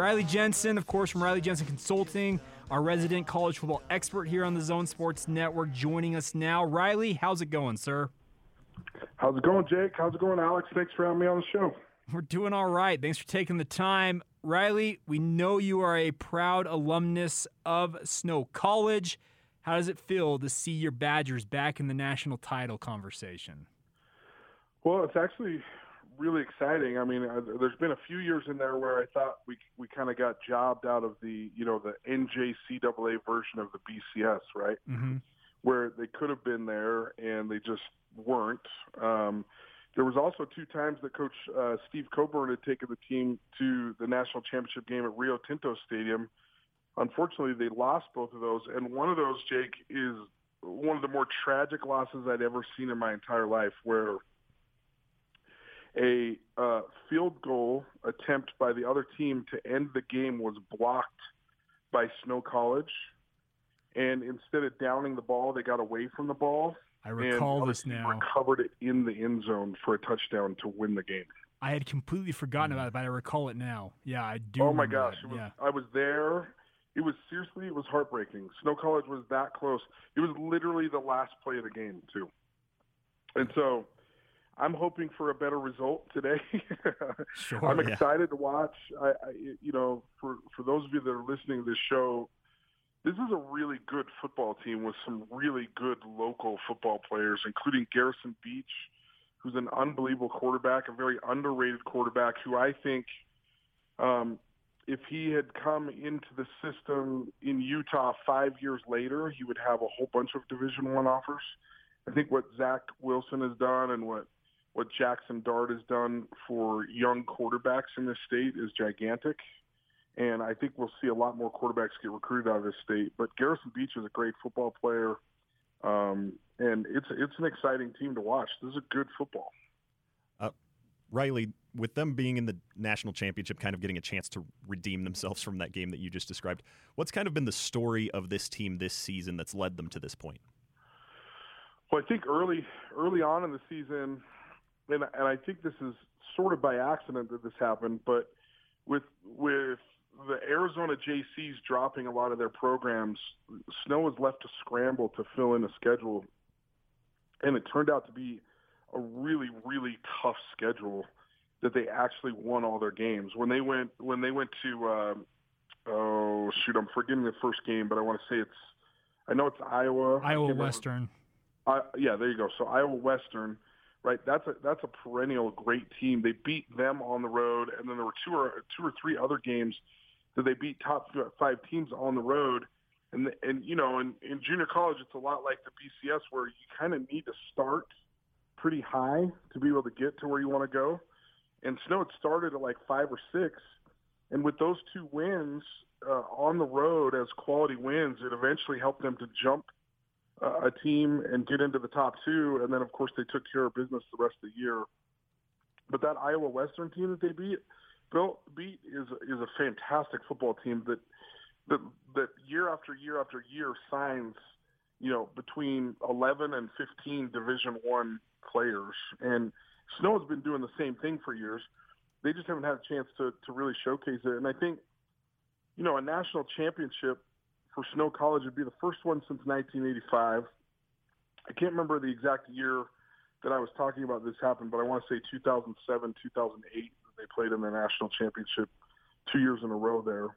Riley Jensen, of course, from Riley Jensen Consulting, our resident college football expert here on the Zone Sports Network, joining us now. Riley, how's it going, sir? How's it going, Jake? How's it going, Alex? Thanks for having me on the show. We're doing all right. Thanks for taking the time. Riley, we know you are a proud alumnus of Snow College. How does it feel to see your Badgers back in the national title conversation? Well, it's actually really exciting. I mean, there's been a few years in there where I thought we kind of got jobbed out of the, you know, the NJCAA version of the BCS, right? Mm-hmm. Where they could have been there and they just weren't. There was also two times that Coach Steve Coburn had taken the team to the national championship game at Rio Tinto Stadium. Unfortunately, they lost both of those. And one of those, Jake, is one of the more tragic losses I'd ever seen in my entire life, where a field goal attempt by the other team to end the game was blocked by Snow College. And instead of downing the ball, they got away from the ball. I recall this now. Recovered it in the end zone for a touchdown to win the game. I had completely forgotten about it, but I recall it now. Yeah, I do. Oh, my gosh. It was, yeah. I was there. It was heartbreaking. Snow College was that close. It was literally the last play of the game, too. And so I'm hoping for a better result today. Sure, I'm excited to watch. I you know, for those of you that are listening to this show, this is a really good football team with some really good local football players, including Garrison Beach, who's an unbelievable quarterback, a very underrated quarterback, who I think if he had come into the system in Utah 5 years later, he would have a whole bunch of Division I offers. I think what Zach Wilson has done and what Jackson Dart has done for young quarterbacks in this state is gigantic. And I think we'll see a lot more quarterbacks get recruited out of this state. But Garrison Beach is a great football player, and it's an exciting team to watch. This is a good football. Riley, with them being in the national championship, kind of getting a chance to redeem themselves from that game that you just described, what's kind of been the story of this team this season that's led them to this point? Well, I think early on in the season, and I think this is sort of by accident that this happened, but with the Arizona JCs dropping a lot of their programs, Snow was left to scramble to fill in a schedule, and it turned out to be a really, really tough schedule that they actually won all their games. When they went to I'm forgetting the first game, but I want to say I know it's Iowa. Iowa Western. Yeah, there you go. So Iowa Western. Right, that's a perennial great team. They beat them on the road, and then there were two or three other games that they beat top five teams on the road. And you know, in junior college, it's a lot like the BCS, where you kind of need to start pretty high to be able to get to where you want to go. And Snow had started at like 5 or 6, and with those two wins on the road as quality wins, it eventually helped them to jump a team and get into the top 2, and then, of course, they took care of business the rest of the year. But that Iowa Western team that they beat is a fantastic football team that year after year after year signs, you know, between 11 and 15 Division I players. And Snow has been doing the same thing for years. They just haven't had a chance to really showcase it. And I think, you know, a national championship for Snow College would be the first one since 1985. I can't remember the exact year that I was talking about this happened, but I want to say 2007, 2008, they played in the national championship 2 years in a row there.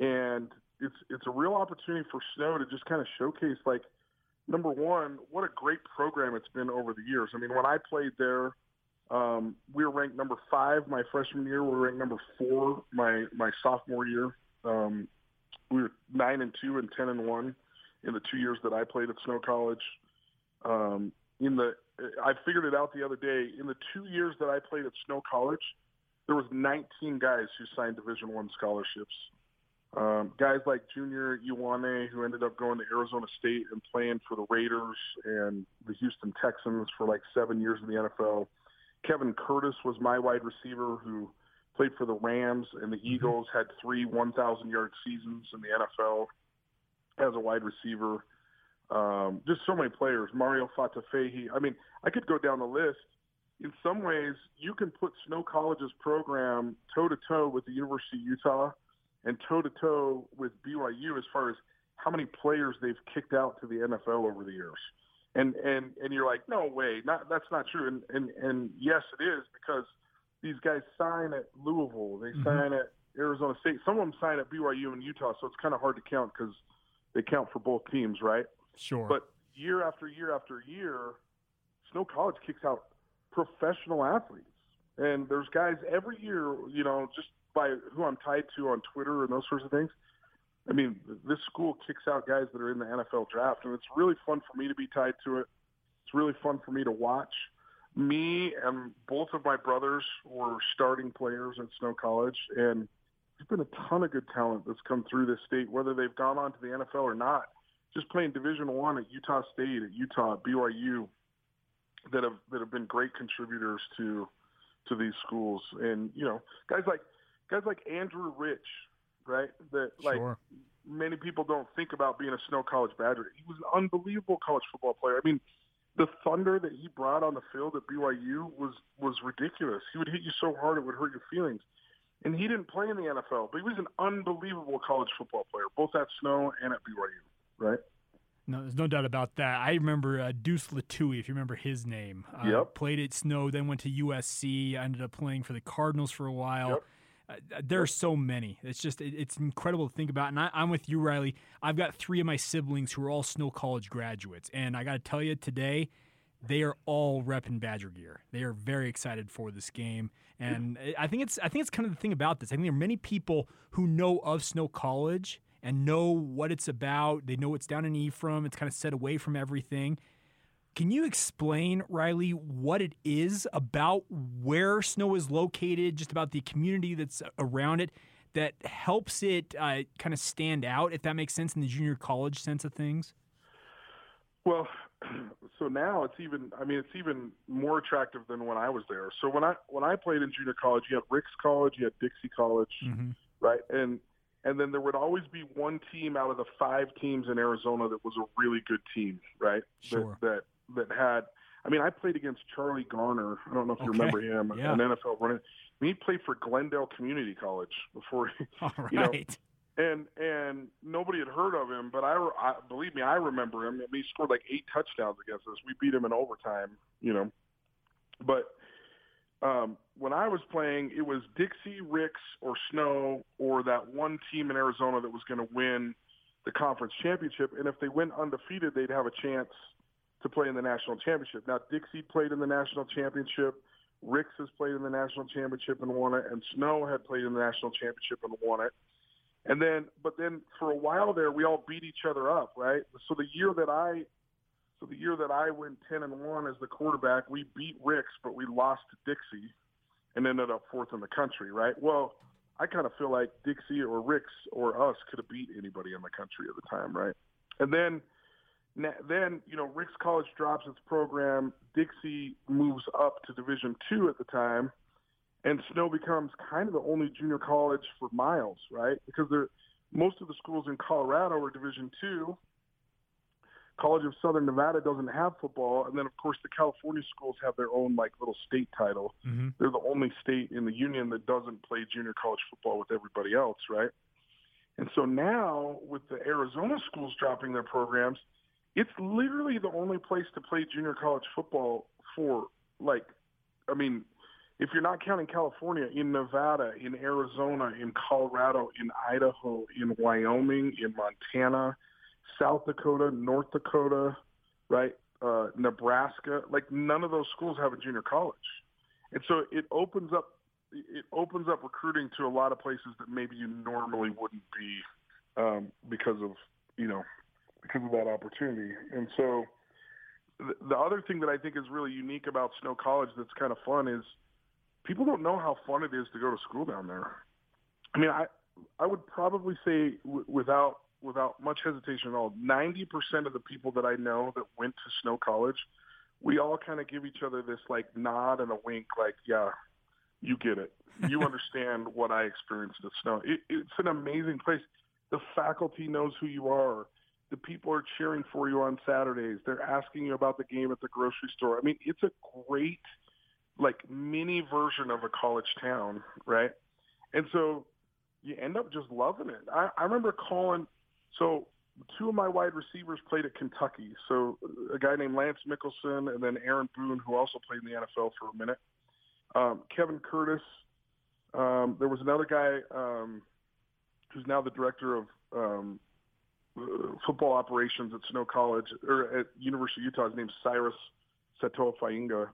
And it's a real opportunity for Snow to just kind of showcase, like, number one, what a great program it's been over the years. I mean, when I played there, we were ranked number 5 my freshman year. We were ranked number 4 my sophomore year. We were 9-2 and 10-1 in the 2 years that I played at Snow College. I figured it out the other day. In the 2 years that I played at Snow College, there was 19 guys who signed Division I scholarships. Guys like Junior Iwane, who ended up going to Arizona State and playing for the Raiders and the Houston Texans for like 7 years in the NFL. Kevin Curtis was my wide receiver who played for the Rams and the Eagles, had 3 1,000-yard seasons in the NFL as a wide receiver. Just so many players. Mario Fatafehi. I mean, I could go down the list. In some ways, you can put Snow College's program toe-to-toe with the University of Utah and toe-to-toe with BYU as far as how many players they've kicked out to the NFL over the years. And you're like, no way, that's not true. And yes, it is, because these guys sign at Louisville. They sign at Arizona State. Some of them sign at BYU and Utah, so it's kind of hard to count because they count for both teams, right? Sure. But year after year after year, Snow College kicks out professional athletes. And there's guys every year, you know, just by who I'm tied to on Twitter and those sorts of things. I mean, this school kicks out guys that are in the NFL draft, and it's really fun for me to be tied to it. It's really fun for me to watch. Me and both of my brothers were starting players at Snow College, and there's been a ton of good talent that's come through this state, whether they've gone on to the NFL or not. Just playing Division I at Utah State, at Utah, at BYU, that have been great contributors to these schools. And, you know, guys like Andrew Rich, right? That, like, sure, many people don't think about being a Snow College Badger. He was an unbelievable college football player. I mean, the thunder that he brought on the field at BYU was ridiculous. He would hit you so hard it would hurt your feelings. And he didn't play in the NFL, but he was an unbelievable college football player, both at Snow and at BYU, right? No, there's no doubt about that. I remember Deuce Latoui, if you remember his name. Yep. Played at Snow, then went to USC. I ended up playing for the Cardinals for a while. Yep. There are so many. It's just, it's incredible to think about. And I'm with you, Riley. I've got three of my siblings who are all Snow College graduates. And I got to tell you, today, they are all repping Badger gear. They are very excited for this game. And I think it's kind of the thing about this. I think there are many people who know of Snow College and know what it's about. They know it's down in Ephraim. It's kind of set away from everything. Can you explain, Riley, what it is about where Snow is located, just about the community that's around it, that helps it kind of stand out, if that makes sense, in the junior college sense of things? Well, so now it's even more attractive than when I was there. So when I played in junior college, you had Rick's College, you had Dixie College, right? And then there would always be one team out of the five teams in Arizona that was a really good team, right? Sure. That had, I mean, I played against Charlie Garner. I don't know if you remember him, an NFL running. I mean, he played for Glendale Community College before, and nobody had heard of him, but I believe me, I remember him. I mean, he scored like 8 touchdowns against us. We beat him in overtime, you know. But when I was playing, it was Dixie, Ricks, or Snow, or that one team in Arizona that was going to win the conference championship. And if they went undefeated, they'd have a chance to play in the national championship. Now, Dixie played in the national championship. Ricks has played in the national championship and won it. And Snow had played in the national championship and won it. And then, but then for a while there, we all beat each other up, right? So the year that I went 10-1 as the quarterback, we beat Ricks, but we lost to Dixie and ended up 4th in the country, right? Well, I kind of feel like Dixie or Ricks or us could have beat anybody in the country at the time, right? And then, you know, Rick's College drops its program. Dixie moves up to Division II at the time, and Snow becomes kind of the only junior college for miles, right? Because most of the schools in Colorado are Division II. College of Southern Nevada doesn't have football, and then, of course, the California schools have their own, like, little state title. Mm-hmm. They're the only state in the union that doesn't play junior college football with everybody else, right? And so now, with the Arizona schools dropping their programs, it's literally the only place to play junior college football for, like, I mean, if you're not counting California, in Nevada, in Arizona, in Colorado, in Idaho, in Wyoming, in Montana, South Dakota, North Dakota, right, Nebraska, like none of those schools have a junior college. And so it opens up recruiting to a lot of places that maybe you normally wouldn't be because of that opportunity. And so the other thing that I think is really unique about Snow College that's kind of fun is people don't know how fun it is to go to school down there. I mean, I would probably say without much hesitation at all, 90% of the people that I know that went to Snow College, we all kind of give each other this like nod and a wink, like, yeah, you get it. You understand what I experienced at Snow. It's an amazing place. The faculty knows who you are. The people are cheering for you on Saturdays. They're asking you about the game at the grocery store. I mean, it's a great, like, mini version of a college town, right? And so you end up just loving it. I remember calling – so two of my wide receivers played at Kentucky. So a guy named Lance Mickelson and then Aaron Boone, who also played in the NFL for a minute. Kevin Curtis. There was another guy who's now the director of football operations at Snow College or at University of Utah. His name's Cyrus Satoa Fainga.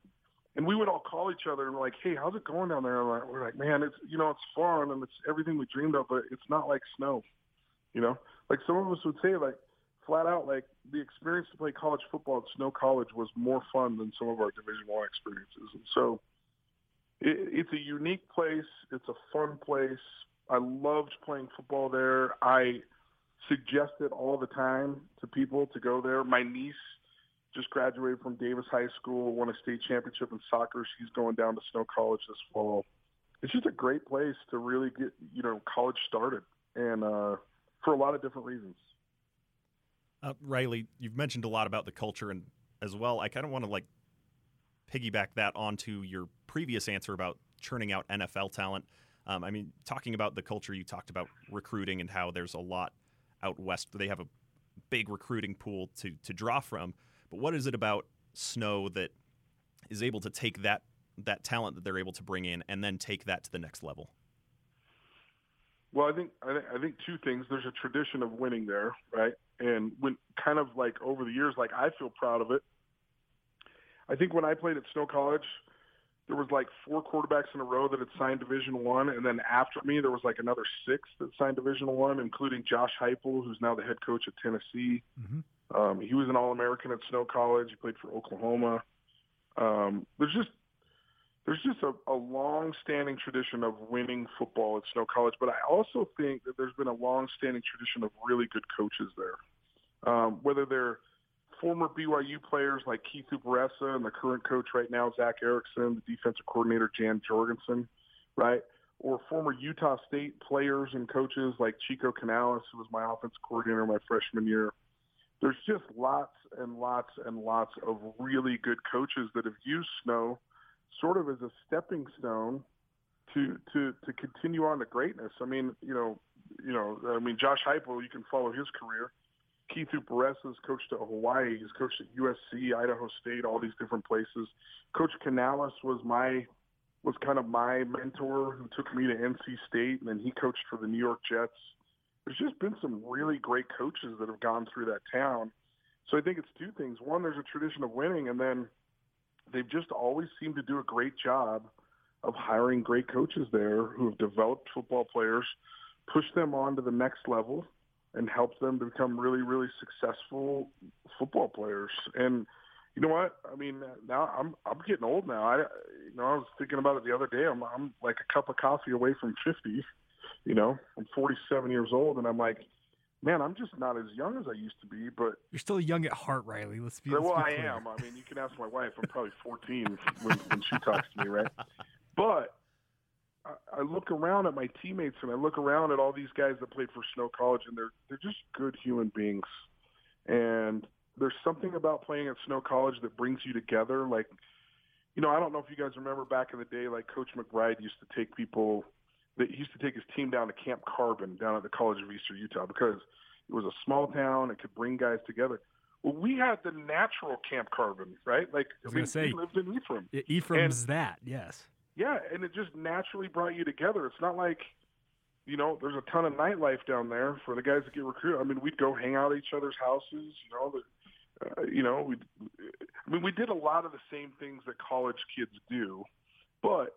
And we would all call each other and we're like, hey, how's it going down there? And we're like, man, it's, you know, it's fun and it's everything we dreamed of, but it's not like snow, you know? Like some of us would say, like, flat out, like the experience to play college football at Snow College was more fun than some of our Division I experiences. And so it's a unique place. It's a fun place. I loved playing football there. I suggest it all the time to people to go there. My niece just graduated from Davis High School, won a state championship in soccer. She's going down to Snow College this fall. It's just a great place to really get, you know, college started, and for a lot of different reasons. Riley, you've mentioned a lot about the culture, and as well, I kind of want to like piggyback that onto your previous answer about churning out NFL talent. I mean, talking about the culture, you talked about recruiting and how there's a lot out west. They have a big recruiting pool to draw from. But what is it about Snow that is able to take that talent that they're able to bring in and then take that to the next level? Well, I think two things. There's a tradition of winning there, right? And when kind of like over the years, like I feel proud of it. I think when I played at Snow College, there was like four quarterbacks in a row that had signed Division I, and then after me, there was like another six that signed Division I, including Josh Heupel, who's now the head coach at Tennessee. Mm-hmm. He was an All-American at Snow College. He played for Oklahoma. There's just a long-standing tradition of winning football at Snow College, but I also think that there's been a long-standing tradition of really good coaches there, whether they're former BYU players like Keith Ubaresa and the current coach right now, Zach Erickson, the defensive coordinator, Jan Jorgensen, right? Or former Utah State players and coaches like Chico Canales, who was my offensive coordinator my freshman year. There's just lots and lots and lots of really good coaches that have used Snow sort of as a stepping stone to continue on to greatness. I mean, you know, Josh Heupel, you can follow his career. Keith Ubaresa has coached at Hawaii. He's coached at USC, Idaho State, all these different places. Coach Canales was kind of my mentor who took me to NC State, and then he coached for the New York Jets. There's just been some really great coaches that have gone through that town. So I think it's two things. One, there's a tradition of winning, and then they've just always seemed to do a great job of hiring great coaches there who have developed football players, pushed them on to the next level, and helped them to become really, really successful football players. And you know what? I mean, now I'm getting old now. I was thinking about it the other day. I'm like a cup of coffee away from 50. You know, I'm 47 years old, and I'm like, man, I'm just not as young as I used to be. But you're still young at heart, Riley. Let's be clear. I am. I mean, you can ask my wife. I'm probably 14 when she talks to me, right? But I look around at my teammates, and I look around at all these guys that played for Snow College, and they're just good human beings. And there's something about playing at Snow College that brings you together. Like, you know, I don't know if you guys remember back in the day, like Coach McBride used to take people – that he used to take his team down to Camp Carbon down at the College of Eastern Utah because it was a small town. It could bring guys together. Well, we had the natural Camp Carbon, right? Like, we lived in Ephraim. Yes. Yeah, and it just naturally brought you together. It's not like, you know, there's a ton of nightlife down there for the guys that get recruited. I mean, we'd go hang out at each other's houses, we did a lot of the same things that college kids do, but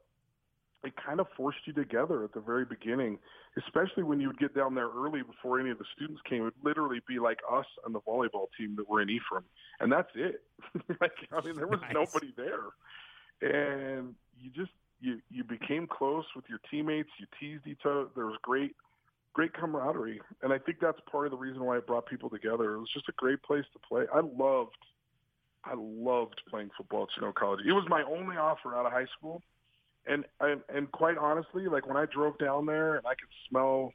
it kind of forced you together at the very beginning, especially when you would get down there early before any of the students came. It would literally be like us and the volleyball team that were in Ephraim, and that's it. Like, I mean, there was nobody there, and you became close with your teammates. You teased each other. There was great camaraderie, and I think that's part of the reason why it brought people together. It was just a great place to play. I loved playing football at Snow College. It was my only offer out of high school. And quite honestly, like when I drove down there and I could smell,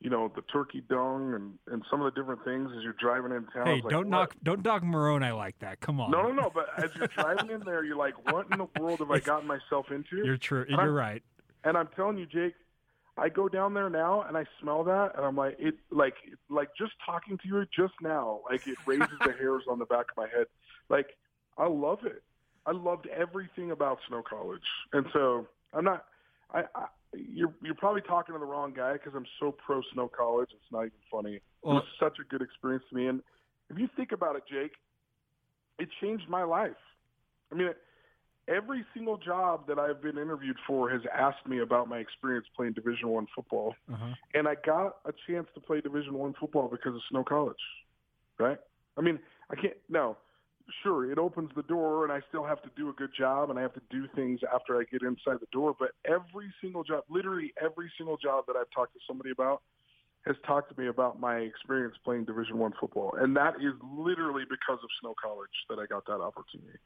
you know, the turkey dung and some of the different things as you're driving in town. Hey, don't knock Moroni like that. Come on. No. But as you're driving in there, you're like, what in the world have I gotten myself into? You're true. You're right. And I'm telling you, Jake, I go down there now and I smell that, and I'm like, it, like just talking to you just now, like it raises the hairs on the back of my head. Like, I love it. I loved everything about Snow College, and so I'm not. You're probably talking to the wrong guy because I'm so pro Snow College. It's not even funny. Well, it was such a good experience to me, and if you think about it, Jake, it changed my life. I mean, every single job that I've been interviewed for has asked me about my experience playing Division I football, and I got a chance to play Division I football because of Snow College, right? I mean, I can't – no, sure, it opens the door, and I still have to do a good job, and I have to do things after I get inside the door, but every single job, literally every single job that I've talked to somebody about has talked to me about my experience playing Division I football, and that is literally because of Snow College that I got that opportunity.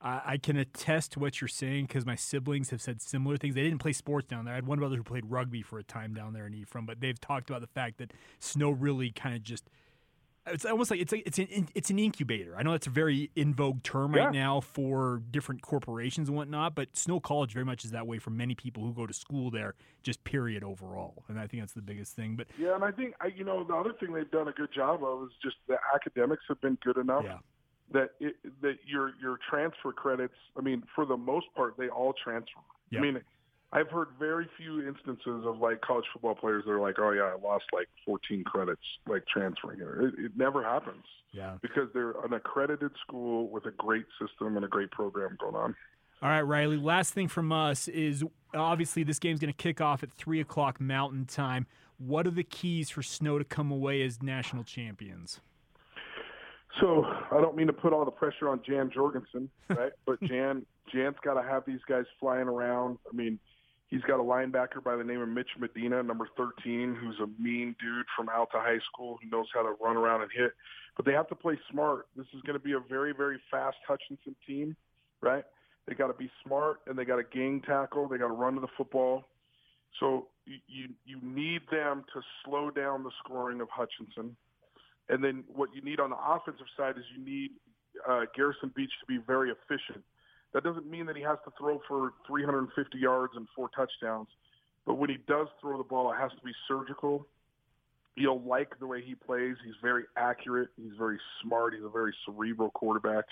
I can attest to what you're saying because my siblings have said similar things. They didn't play sports down there. I had one brother who played rugby for a time down there in Ephraim, but they've talked about the fact that Snow really kind of just – it's almost like it's an incubator. I know that's a very in vogue term right now for different corporations and whatnot, but Snow College very much is that way for many people who go to school there, just period overall. And I think that's the biggest thing. But yeah, and I think, you know, the other thing they've done a good job of is just the academics have been good enough. Yeah. That your transfer credits, I mean, for the most part, they all transfer. Yep. I mean, I've heard very few instances of, like, college football players that are like, oh, yeah, I lost, like, 14 credits, like, transferring here. It never happens. Yeah. Because they're an accredited school with a great system and a great program going on. All right, Riley, last thing from us is, obviously, this game's going to kick off at 3 o'clock Mountain Time. What are the keys for Snow to come away as national champions? So I don't mean to put all the pressure on Jan Jorgensen, right? But Jan's got to have these guys flying around. I mean, he's got a linebacker by the name of Mitch Medina, number 13, who's a mean dude from Alta High School who knows how to run around and hit. But they have to play smart. This is going to be a very, very fast Hutchinson team, right? They got to be smart, and they got to gang tackle. They got to run to the football. So you need them to slow down the scoring of Hutchinson. And then what you need on the offensive side is you need Garrison Beach to be very efficient. That doesn't mean that he has to throw for 350 yards and 4 touchdowns. But when he does throw the ball, it has to be surgical. You'll like the way he plays. He's very accurate. He's very smart. He's a very cerebral quarterback.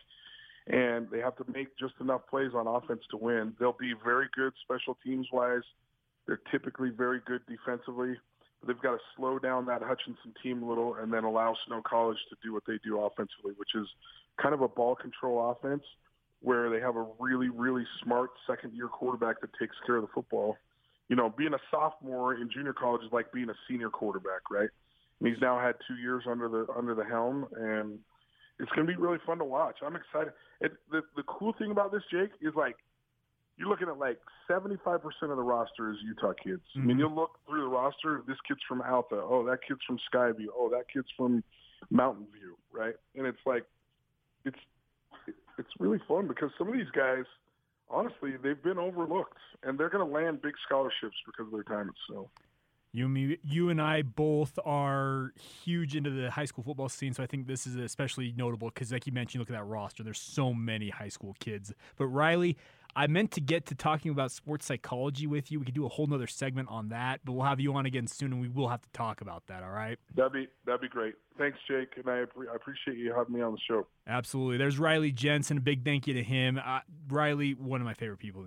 And they have to make just enough plays on offense to win. They'll be very good special teams-wise. They're typically very good defensively. They've got to slow down that Hutchinson team a little and then allow Snow College to do what they do offensively, which is kind of a ball control offense where they have a really, really smart second-year quarterback that takes care of the football. You know, being a sophomore in junior college is like being a senior quarterback, right? And he's now had 2 years under the helm, and it's going to be really fun to watch. I'm excited. The cool thing about this, Jake, is like, you're looking at like 75% of the roster is Utah kids. Mm-hmm. I mean, you'll look through the roster, this kid's from Alta. Oh, that kid's from Skyview. Oh, that kid's from Mountain View, right? And it's like, it's really fun because some of these guys, honestly, they've been overlooked, and they're going to land big scholarships because of their time at Snow. You and I both are huge into the high school football scene, so I think this is especially notable because, like you mentioned, look at that roster. There's so many high school kids. But, Riley, I meant to get to talking about sports psychology with you. We could do a whole nother segment on that, but we'll have you on again soon, and we will have to talk about that, all right? That'd be great. Thanks, Jake, and I appreciate you having me on the show. Absolutely. There's Riley Jensen. A big thank you to him. Riley, one of my favorite people.